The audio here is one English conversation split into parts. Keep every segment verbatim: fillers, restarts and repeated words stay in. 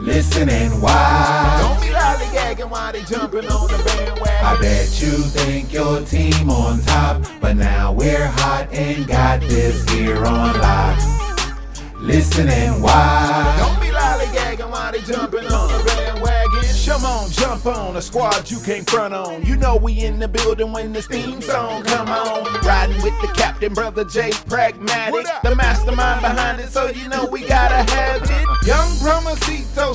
Listen and watch. Don't be lollygagging while they jumping on the bandwagon. I bet you think your team on top, but now we're hot and got this here on lock. Listen and watch. Don't be lollygagging while they jumping on the bandwagon. Come on, jump on a squad you can't front on. You know we in the building when this theme song come on. Riding with the captain, brother Jay Pragmatic, the mastermind behind it, so you know we gotta have it. Young Promosito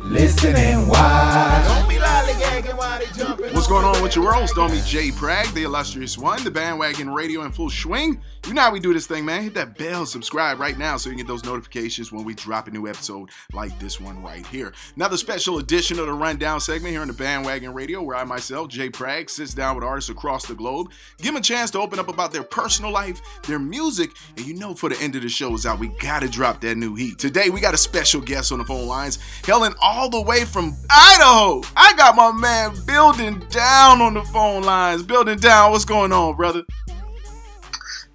Listen and watch. Don't be lollygagging while they jumping on. What's going on with your world? Stormy J Prag, the illustrious one, the bandwagon radio in full swing. You know how we do this thing, man. Hit that bell, subscribe right now so you can get those notifications when we drop a new episode like this one right here. Another special edition of the Rundown segment here on the Bandwagon Radio, where I myself, Jay Prag, sits down with artists across the globe, give them a chance to open up about their personal life, their music, and you know for the end of the show is out, we gotta drop that new heat. Today, we got a special guest on the phone lines, hailing all the way from Idaho. I got my man Building Down on the phone lines. Building Down, what's going on, brother?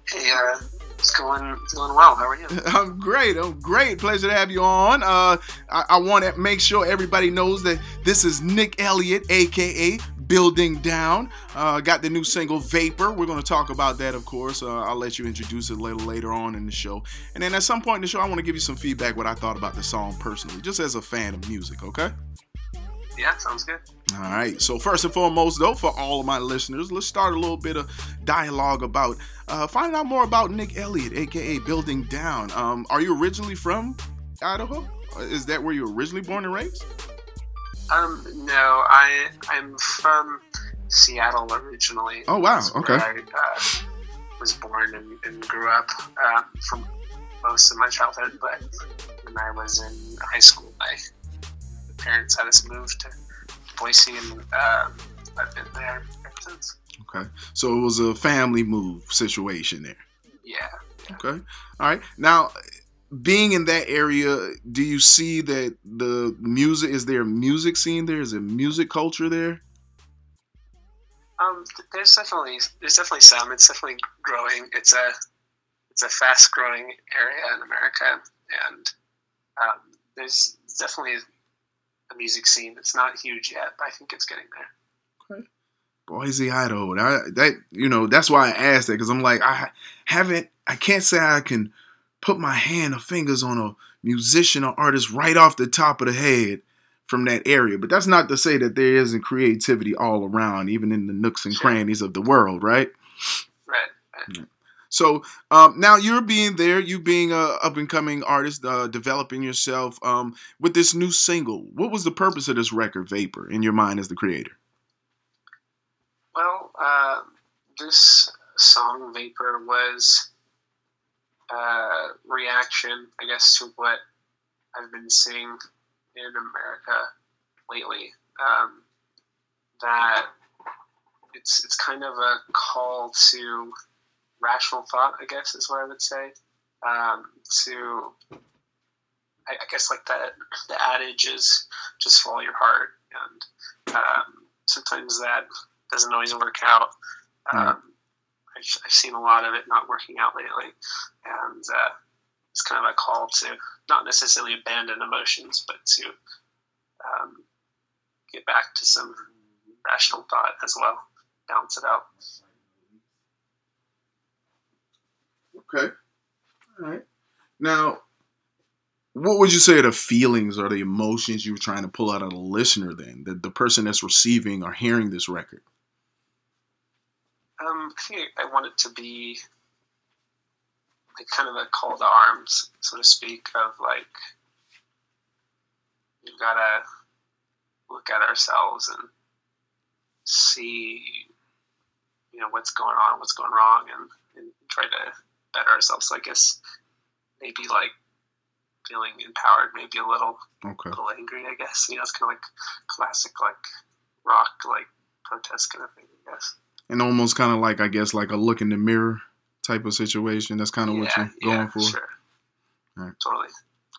Hey, uh, it's going, going well. How are you? I'm great. I'm great. Pleasure to have you on. Uh, I, I want to make sure everybody knows that this is Nick Elliott, a k a. Building Down. Uh, got the new single, Vapor. We're going to talk about that, of course. Uh, I'll let you introduce it later, later on in the show. And then at some point in the show, I want to give you some feedback, what I thought about the song personally, just as a fan of music, okay? Yeah, sounds good. All right. So first and foremost, though, for all of my listeners, let's start a little bit of dialogue about uh, finding out more about Nick Elliott, a k a. Building Down. Um, are you originally from Idaho? Is that where you were originally born and raised? Um, no, I, I'm from Seattle originally. Oh, wow. Okay. I uh, was born and, and grew up uh, for most of my childhood, but when I was in high school, I... parents had us move to Boise, and uh, I've been there ever since. Okay, so it was a family move situation there. Yeah, yeah. Okay. All right. Now, being in that area, do you see that the music, is there a music scene there? Is there music culture there? Um, there's definitely there's definitely some. It's definitely growing. It's a it's a fast growing area in America, and um, there's definitely a music scene that's not huge yet, but I think it's getting there. Okay. Boise, Idaho. I, that, you know, that's why I asked that, because I'm like, I haven't, I can't say I can put my hand or fingers on a musician or artist right off the top of the head from that area. But that's not to say that there isn't creativity all around, even in the nooks and sure. crannies of the world, right? Right. Right. Yeah. So um, now you're being there, you being a up-and-coming artist, uh, developing yourself um, with this new single. What was the purpose of this record, Vapor, in your mind as the creator? Well, uh, this song, Vapor, was a reaction, I guess, to what I've been seeing in America lately. Um, that it's it's kind of a call to... rational thought, I guess, is what I would say. Um, to, I, I guess, like that, the adage is just follow your heart, and um, sometimes that doesn't always work out. Um, mm. I've, I've seen a lot of it not working out lately, and uh, it's kind of a call to not necessarily abandon emotions, but to um, get back to some rational thought as well, balance it out. Okay. All right. Now, what would you say are the feelings or the emotions you were trying to pull out of the listener then, the, the person that's receiving or hearing this record? Um, I think I want it to be like kind of a call to arms, so to speak, of like, we've got to look at ourselves and see, you know, what's going on, what's going wrong, and, and try to better ourselves. So I guess maybe like feeling empowered, maybe a little, okay. a little angry, I guess. You know, it's kind of like classic, like rock, like protest kind of thing, I guess. And almost kind of like, I guess, like a look in the mirror type of situation. That's kind of yeah, what you're going yeah, for. Yeah, sure. All right. Totally.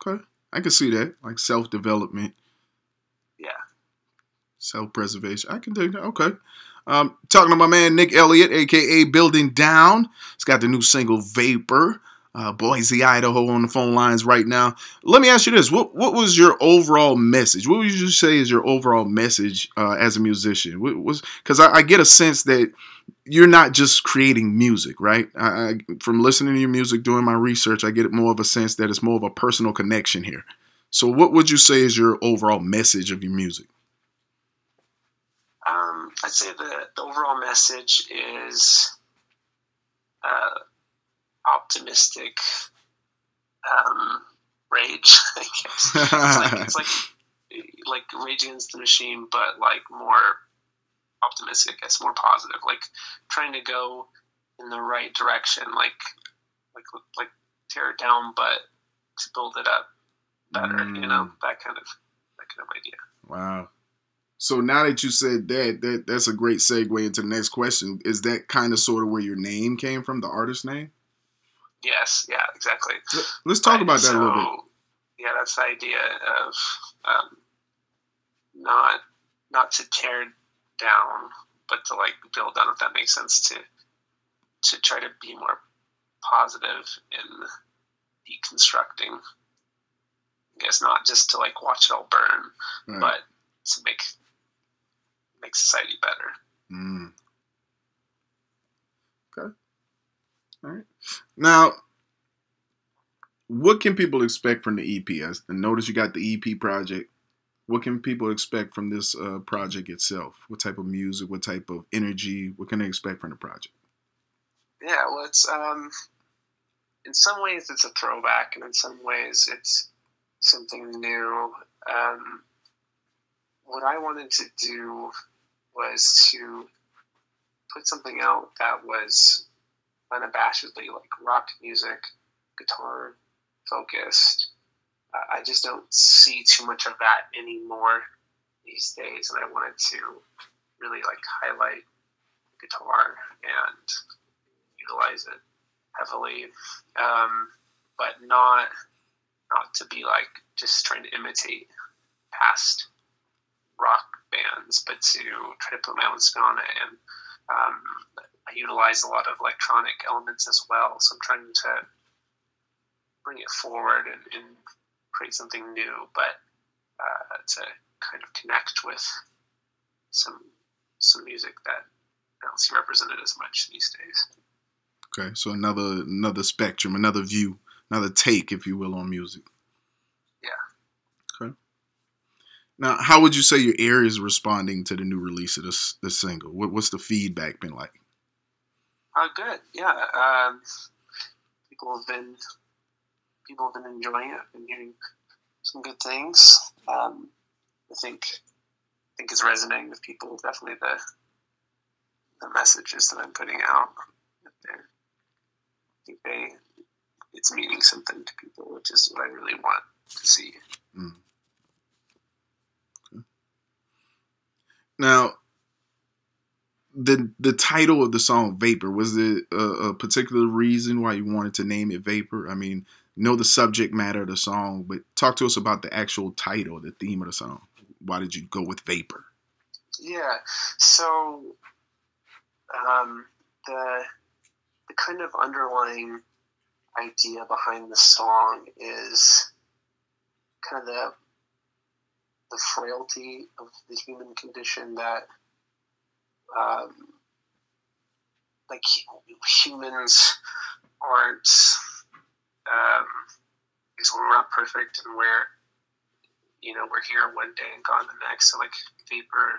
Okay. I can see that. Like self-development. Yeah. Self-preservation. I can do that. Okay. Um, talking to my man Nick Elliott, a k a. Building Down. He's got the new single, Vapor. Uh, Boise, Idaho on the phone lines right now. Let me ask you this. What what was your overall message? What would you say is your overall message uh, as a musician? What was, because I, I get a sense that you're not just creating music, right? I, I, from listening to your music, doing my research, I get more of a sense that it's more of a personal connection here. So what would you say is your overall message of your music? Um, I'd say the, the overall message is... Uh, optimistic um, rage, I guess. It's like, it's like, like Rage Against the Machine, but like more optimistic, I guess, more positive, like trying to go in the right direction, like like like tear it down, but to build it up better, mm. you know, that kind of that kind of idea. Wow. So now that you said that, that, that's a great segue into the next question. Is that kind of sort of where your name came from, the artist name? Yes, yeah, exactly. Let's talk right. about that so, a little bit. Yeah, that's the idea of um, not not to tear down, but to like build on, if that makes sense, to to try to be more positive in deconstructing. I guess not just to like watch it all burn, right. but to make make society better. Mm. Okay. All right. Now, what can people expect from the E P? I notice you got the E P project. What can people expect from this uh, project itself? What type of music? What type of energy? What can they expect from the project? Yeah, well, it's um, in some ways it's a throwback, and in some ways it's something new. Um, what I wanted to do was to put something out that was unabashedly like rock music, guitar focused. Uh, I just don't see too much of that anymore these days, and I wanted to really like highlight guitar and utilize it heavily, um, but not not to be like just trying to imitate past rock bands, but to try to put my own spin on it. And um, I utilize a lot of electronic elements as well, so I'm trying to bring it forward and, and create something new, but uh, to kind of connect with some some music that I don't see represented as much these days. Okay, so another another spectrum, another view, another take, if you will, on music. Yeah. Okay. Now, how would you say your area is responding to the new release of this this single? What, what's the feedback been like? Oh, good. Yeah, um, people have been people have been enjoying it. I've been hearing some good things. Um, I think I think it's resonating with people. Definitely the the messages that I'm putting out. I think they it's meaning something to people, which is what I really want to see. Mm. Okay. Now, The the title of the song, Vapor, was there a, a particular reason why you wanted to name it Vapor? I mean, know the subject matter of the song, but talk to us about the actual title, the theme of the song. Why did you go with Vapor? Yeah, so um, the the kind of underlying idea behind the song is kind of the, the frailty of the human condition that Um, like humans aren't um, because we're not perfect, and we're, you know, we're here one day and gone the next. So like Vapor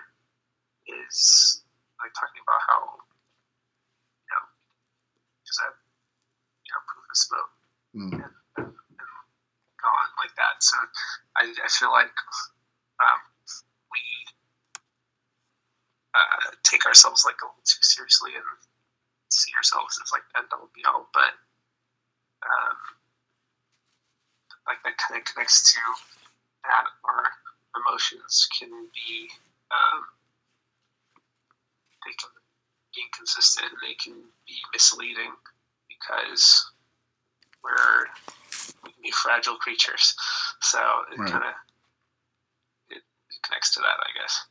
is like talking about how, you know, just that, you know, proof of smoke mm. and, and gone like that. So I, I feel like um, we uh, take ourselves like a little too seriously and see ourselves as like end all be all, but um, like that kind of connects to that our emotions can be um, they can be inconsistent, they can be misleading, because we're we can be fragile creatures. So it right. kind of it, it connects to that, I guess.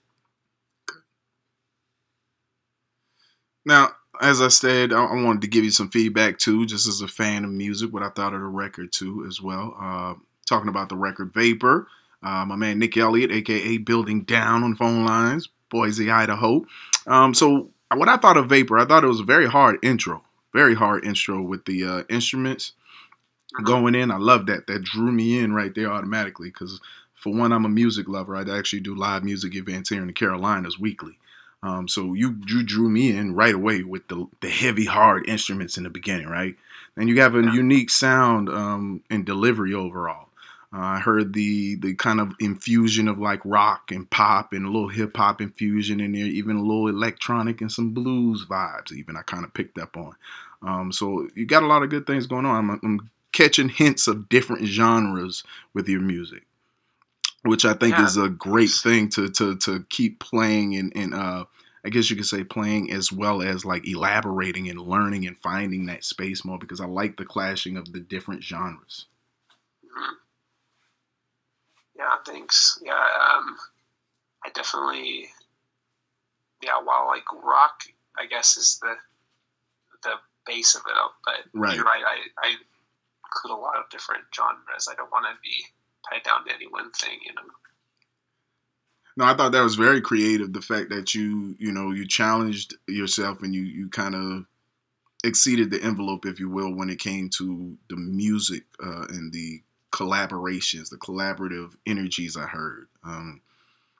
Now, as I said, I wanted to give you some feedback too, just as a fan of music, what I thought of the record too, as well. Uh, talking about the record Vapor, uh, my man Nick Elliott, aka Building Down, on phone lines, Boise, Idaho. Um, so, what I thought of Vapor, I thought it was a very hard intro, very hard intro with the uh, instruments going in. I love that. That drew me in right there automatically, because for one, I'm a music lover. I actually do live music events here in the Carolinas weekly. Um, so you, you drew me in right away with the, the heavy, hard instruments in the beginning, right? And you have a unique sound um, and delivery overall. Uh, I heard the the kind of infusion of like rock and pop and a little hip-hop infusion in there, even a little electronic and some blues vibes even I kind of picked up on. Um, so you got a lot of good things going on. I'm, I'm catching hints of different genres with your music, which I think yeah. is a great thing to to to keep playing and, and uh, I guess you could say playing, as well as like elaborating and learning and finding that space more, because I like the clashing of the different genres. Mm-hmm. Yeah, thanks. Yeah, um, I definitely, yeah, while like rock, I guess, is the the base of it all, but right. you're right, I, I include a lot of different genres. I don't want to be tied down to any one thing, you know. No, I thought that was very creative. The fact that you, you know, you challenged yourself and you, you kind of exceeded the envelope, if you will, when it came to the music uh, and the collaborations, the collaborative energies I heard. Um,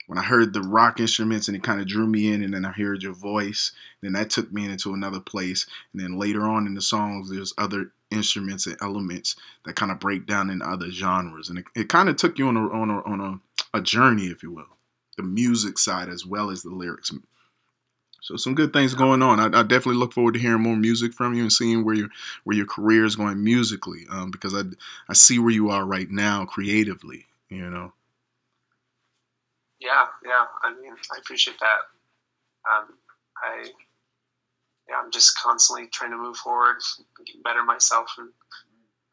when I heard the rock instruments and it kind of drew me in, and then I heard your voice, then that took me into another place. And then later on in the songs, there's other instruments and elements that kind of break down in other genres. And it, it kind of took you on a, on a, on a, a journey, if you will. The music side as well as the lyrics. So some good things going on. I, I definitely look forward to hearing more music from you and seeing where your where your career is going musically. Um, because I, I see where you are right now creatively. You know. Yeah, yeah. I mean, I appreciate that. Um, I yeah, I'm just constantly trying to move forward, get better myself, and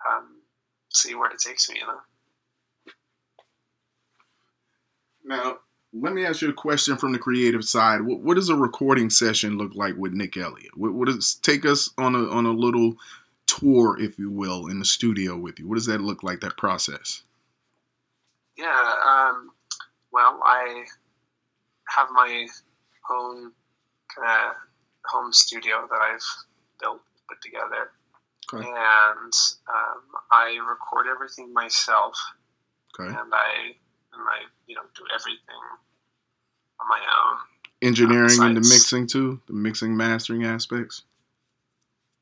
um, see where it takes me. You know. Now, let me ask you a question from the creative side. What, what does a recording session look like with Nick Elliott? What, what does take us on a on a little tour, if you will, in the studio with you? What does that look like? That process? Yeah. Um, well, I have my own kind of home studio that I've built, put together, okay. and um, I record everything myself. Okay. And I. And I, you know, do everything on my own. Engineering um, and the mixing too, the mixing, mastering aspects.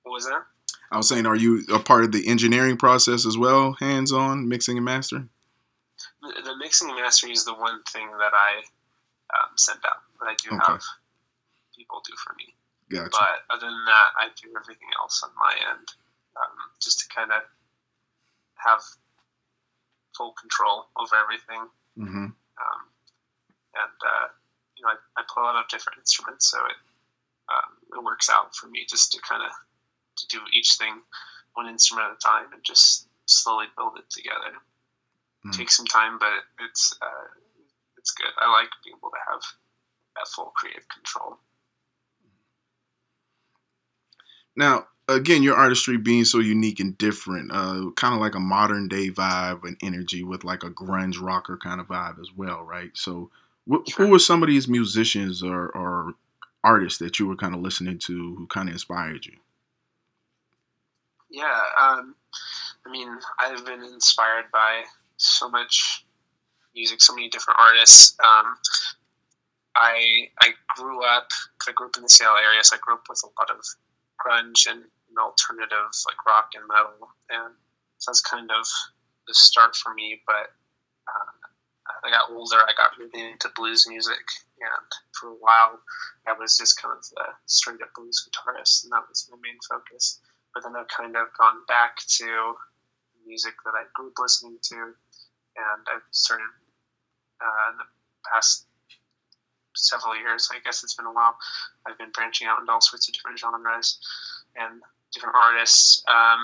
What was that? I was saying, are you a part of the engineering process as well, hands-on mixing and mastering? The, the mixing and mastering is the one thing that I um, send out, that I do okay. have people do for me. Gotcha. But other than that, I do everything else on my end, um, just to kind of have full control over everything. Mm-hmm. Um, and, uh, you know, I, I play a lot of different instruments, so it, um, it works out for me just to kind of to do each thing one instrument at a time and just slowly build it together. Mm-hmm. It takes some time, but it's, uh, it's good. I like being able to have that full creative control. Now, again, your artistry being so unique and different, uh, kind of like a modern day vibe and energy with like a grunge rocker kind of vibe as well, right? So wh- who were some of these musicians or, or artists that you were kind of listening to who kind of inspired you? Yeah, um, I mean, I've been inspired by so much music, so many different artists. Um, I I grew up, I grew up in the Seattle area, so I grew up with a lot of grunge and, and alternative, like rock and metal, and so that's kind of the start for me. But uh, as I got older, I got really into blues music, and for a while, I was just kind of a straight-up blues guitarist, and that was my main focus. But then I've kind of gone back to music that I grew up listening to, and I've started uh, in the past several years, I guess it's been a while, I've been branching out into all sorts of different genres and different artists. Um,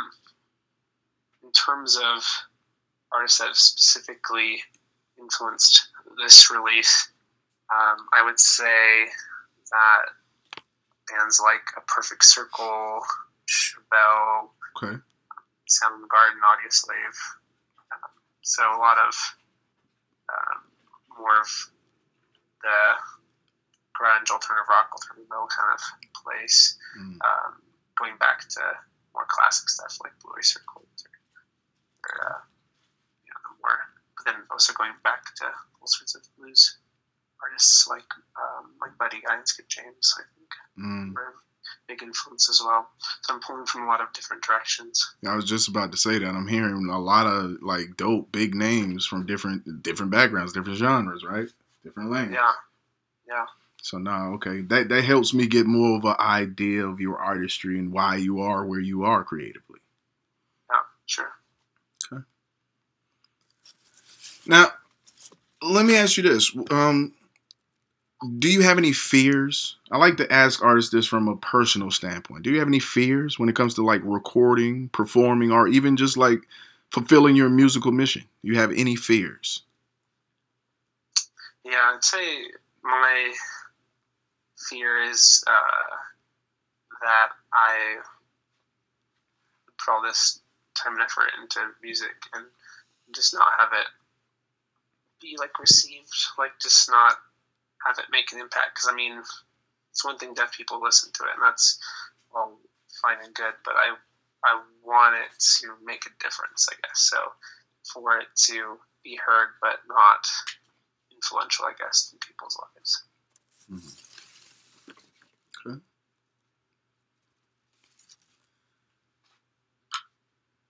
in terms of artists that have specifically influenced this release, um, I would say that bands like A Perfect Circle, Chevelle, okay. Sound in the Garden, Audio Slave. Um, so a lot of um, more of the grunge, alternative rock, alternative metal kind of place. Mm. Um, going back to more classic stuff like Blue Circle, or, or uh, you know, the more. But then also going back to all sorts of blues artists like um, like Buddy Guy and Skip James. I think. Mm. Or, big influence as well. So I'm pulling from a lot of different directions. I was just about to say that I'm hearing a lot of like dope big names from different different backgrounds, different genres, right? Different lanes. Yeah, yeah. So no, okay, that that helps me get more of an idea of your artistry and why you are where you are creatively. Yeah, sure. Okay. Now, let me ask you this. Um, do you have any fears? I like to ask artists this from a personal standpoint. Do you have any fears when it comes to like recording, performing, or even just like fulfilling your musical mission? Do you have any fears? Yeah, I'd say my fear is uh, that I put all this time and effort into music and just not have it be like received, like just not have it make an impact. Because I mean, it's one thing deaf people listen to it, and that's all fine and good, but I I want it to make a difference, I guess. So for it to be heard but not influential, I guess, in people's lives. Mm-hmm. Okay.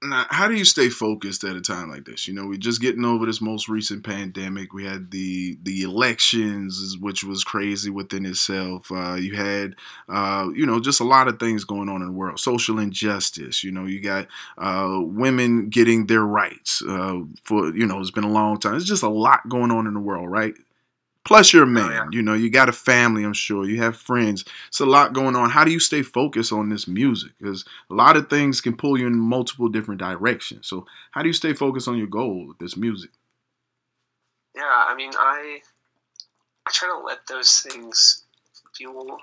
Now, how do you stay focused at a time like this? You know, we're just getting over this most recent pandemic. We had the the elections, which was crazy within itself. Uh, you had, uh, you know, just a lot of things going on in the world. Social injustice. You know, you got uh, women getting their rights uh, for, you know, it's been a long time. It's just a lot going on in the world, right? Plus you're a man. Oh, yeah. You know, you got a family, I'm sure. You have friends. It's a lot going on. How do you stay focused on this music? Because a lot of things can pull you in multiple different directions. So how do you stay focused on your goal with this music? Yeah, I mean, I I try to let those things fuel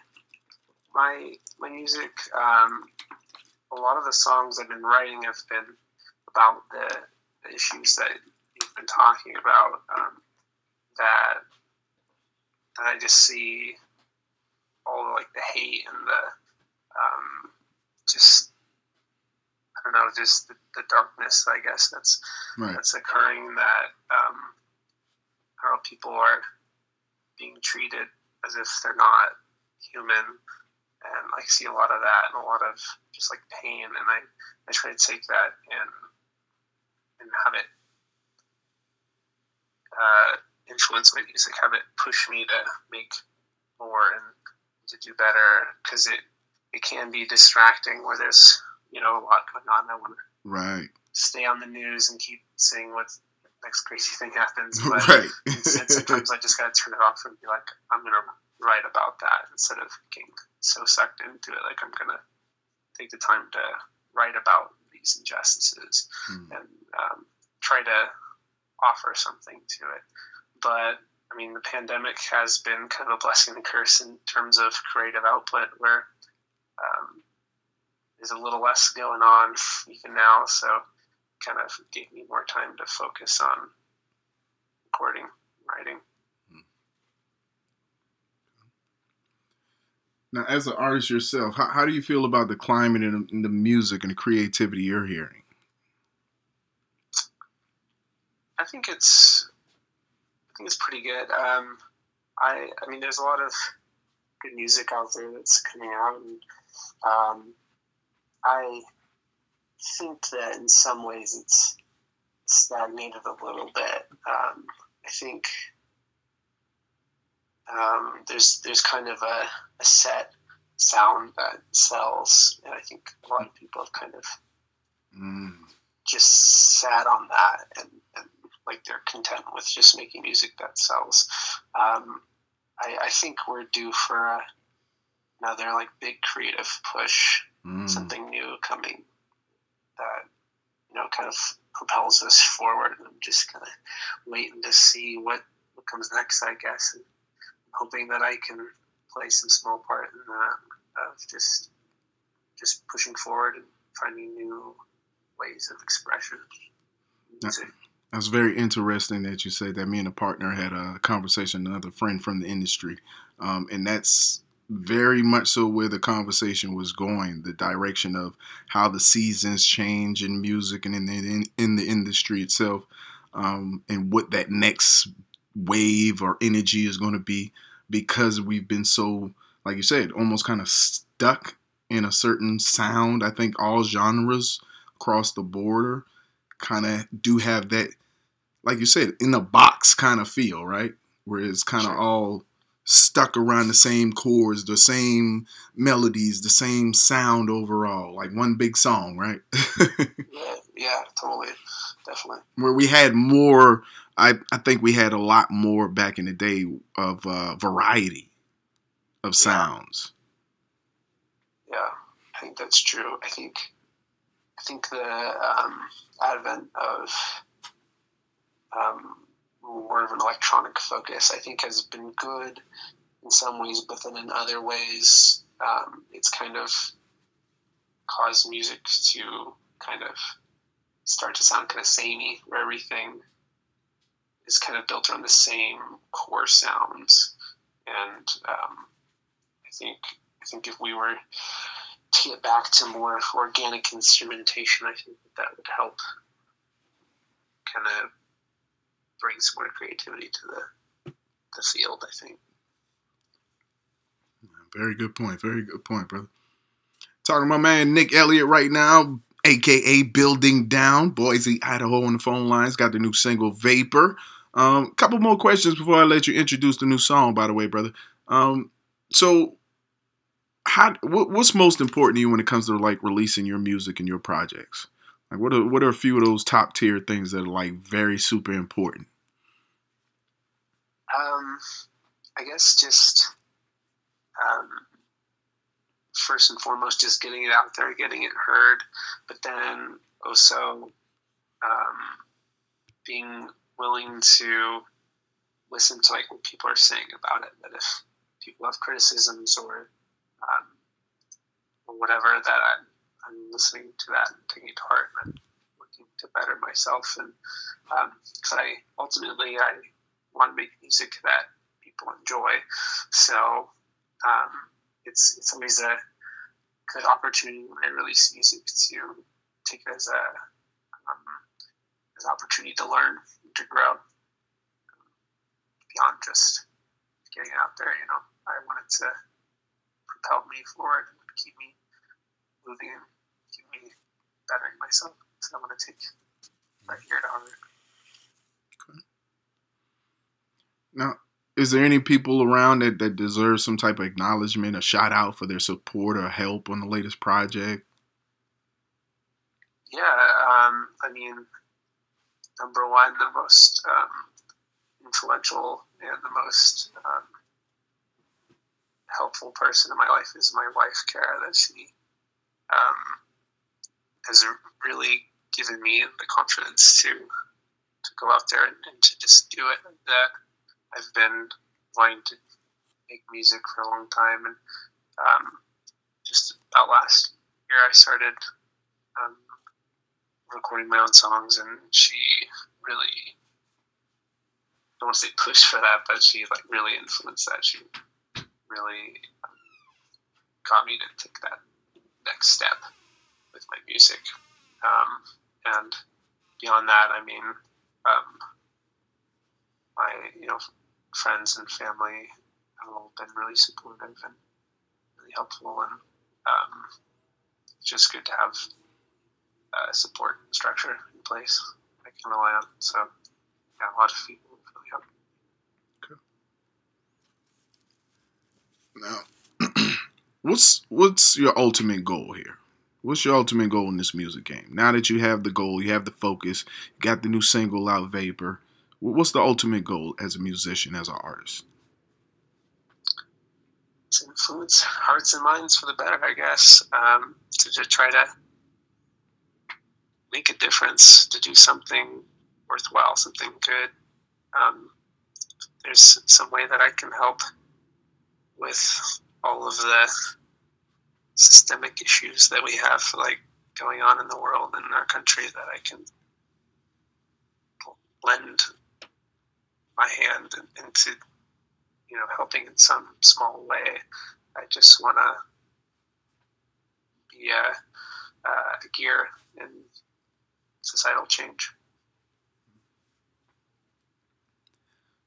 my, my music. Um, a lot of the songs I've been writing have been about the, the issues that you've been talking about, um, that... And I just see all the, like the hate and the um, just I don't know, just the, the darkness, I guess, that's right. that's occurring. That um, how people are being treated as if they're not human, and I see a lot of that and a lot of just like pain. And I, I try to take that and and have it. Uh, influence my music, have it push me to make more and to do better, because it, it can be distracting where there's, you know, a lot going on. I want to right. stay on the news and keep seeing what next crazy thing happens, but right. instead, sometimes I just got to turn it off and be like, I'm going to write about that instead of getting so sucked into it. Like, I'm going to take the time to write about these injustices mm. and um, try to offer something to it. But, I mean, the pandemic has been kind of a blessing and a curse in terms of creative output, where um, there's a little less going on even now, so it kind of gave me more time to focus on recording, writing. Now, as an artist yourself, how, how do you feel about the climate and the music and the creativity you're hearing? think it's I think it's pretty good. Um, I I mean, there's a lot of good music out there that's coming out, and um, I think that in some ways it's stagnated a little bit. Um, I think um, there's there's kind of a, a set sound that sells, and I think a lot of people have kind of mm. just sat on that, and, and like they're content with just making music that sells. Um, I, I think we're due for a, another like big creative push, mm. something new coming that, you know, kind of propels us forward. And I'm just kind of waiting to see what, what comes next, I guess, and I'm hoping that I can play some small part in that, of just just pushing forward and finding new ways of expression. Music. That's very interesting that you say that. Me and a partner had a conversation, another friend from the industry, um, and that's very much so where the conversation was going, the direction of how the seasons change in music and in the, in, in the industry itself, um, and what that next wave or energy is going to be, because we've been so, like you said, almost kind of stuck in a certain sound. I think all genres across the border kind of do have that, like you said, in the box kind of feel, right? Where it's kind of sure. all stuck around the same chords, the same melodies, the same sound overall, like one big song, right? yeah, yeah, totally, definitely. Where we had more, I, I think we had a lot more back in the day of uh, variety of sounds. Yeah. yeah, I think that's true. I think I think the um, advent of um, more of an electronic focus, I think, has been good in some ways, but then in other ways, um, it's kind of caused music to kind of start to sound kind of samey, where everything is kind of built around the same core sounds. And um, I think I think if we were to get back to more organic instrumentation, I think that, that would help kind of bring some more creativity to the the field, I think. Very good point. Very good point, brother. Talking to my man Nick Elliott right now, A K A Building Down, Boise, Idaho, on the phone lines. Got the new single, Vapor. A um, couple more questions before I let you introduce the new song, by the way, brother. Um, so how what, what's most important to you when it comes to, like, releasing your music and your projects? Like, what are, what are a few of those top-tier things that are, like, very super important? Um, I guess just um, first and foremost, just getting it out there, getting it heard, but then also um, being willing to listen to like what people are saying about it. That if people have criticisms or, um, or whatever, that I'm, I'm listening to that and taking it to heart, and I'm looking to better myself. And um, cause I ultimately I want to make music that people enjoy. So um, it's it's always a good opportunity when I release music to take it as a um, as an opportunity to learn, to grow beyond just getting it out there. You know, I want it to propel me forward and keep me moving and keep me bettering myself. So I'm going to take right here to heart. Okay. Now, is there any people around that, that deserve some type of acknowledgement, a shout out for their support or help on the latest project? Yeah, um, I mean, number one, the most um, influential and the most um, helpful person in my life is my wife, Kara. That she um, has really given me the confidence to to go out there and, and to just do it. That I've been wanting to make music for a long time, and um, just about last year I started um, recording my own songs, and she really, I don't want to say pushed for that, but she like really influenced that. She really um, got me to take that next step with my music. Um, and beyond that, I mean, um, my, you know, friends and family have all been really supportive and really helpful, and um, it's just good to have a support structure in place I can rely on. So yeah, a lot of people have really helped. Okay. Now, what's what's your ultimate goal here? What's your ultimate goal in this music game? Now that you have the goal, you have the focus, you got the new single out, Vapor. What's the ultimate goal as a musician, as an artist? To influence hearts and minds for the better, I guess. Um, to, to try to make a difference, to do something worthwhile, something good. Um, there's some way that I can help with all of the systemic issues that we have, like, going on in the world and in our country, that I can lend my hand into, you know, helping in some small way. I just want to be a, a gear in societal change.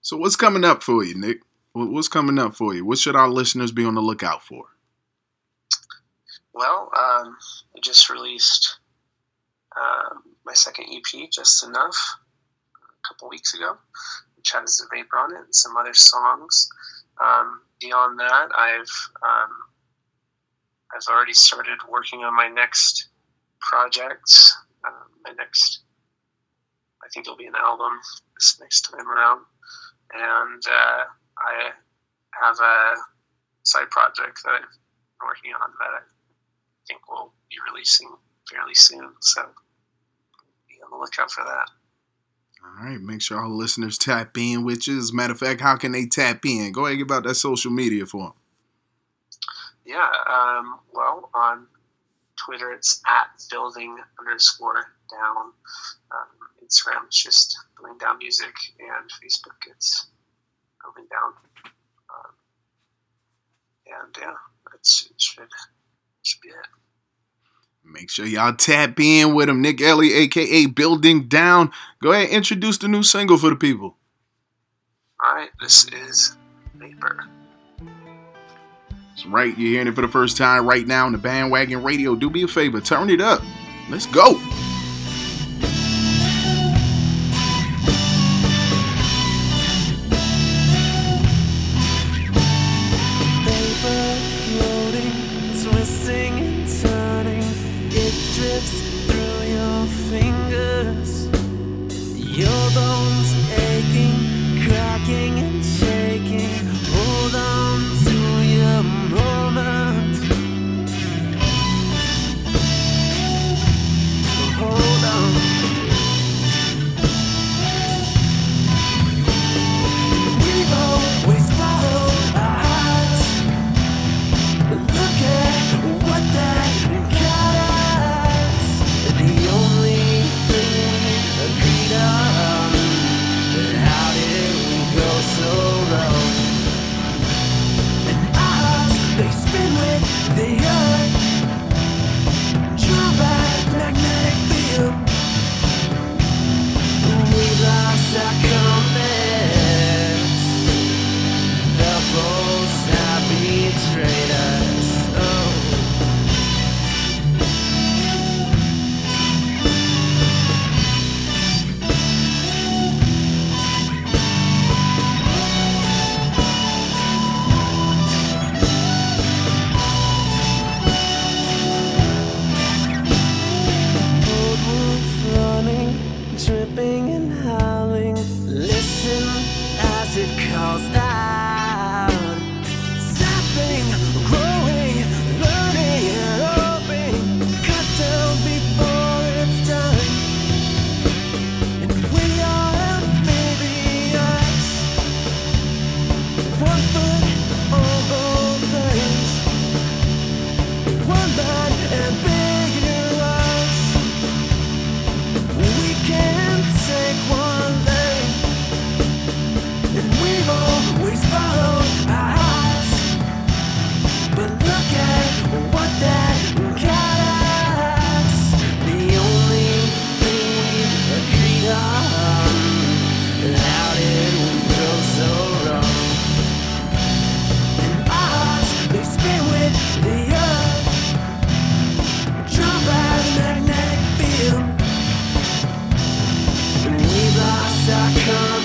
So what's coming up for you, Nick? What's coming up for you? What should our listeners be on the lookout for? Well, um, I just released uh, my second E P, Just Enough, a couple weeks ago, which has the Vapor on it and some other songs. Um, beyond that, I've um, I've already started working on my next project. Um, my next, I think it'll be an album this next time around, and uh, I have a side project that I've been working on that I think we'll be releasing fairly soon, so be on the lookout for that. All right, make sure all the listeners tap in, which is, as a matter of fact, how can they tap in? Go ahead and give out that social media for them. Yeah, um, well, on Twitter, it's at building underscore down. Um, Instagram, it's just building down music, and Facebook, it's building down. Um, and yeah, that's it. Should, should be it. Make sure y'all tap in with him. Nick Elliott, a k a. Building Down. Go ahead and introduce the new single for the people. All right, this is Vapor. That's right. You're hearing it for the first time right now on the Bandwagon Radio. Do me a favor. Turn it up. Let's go.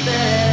there.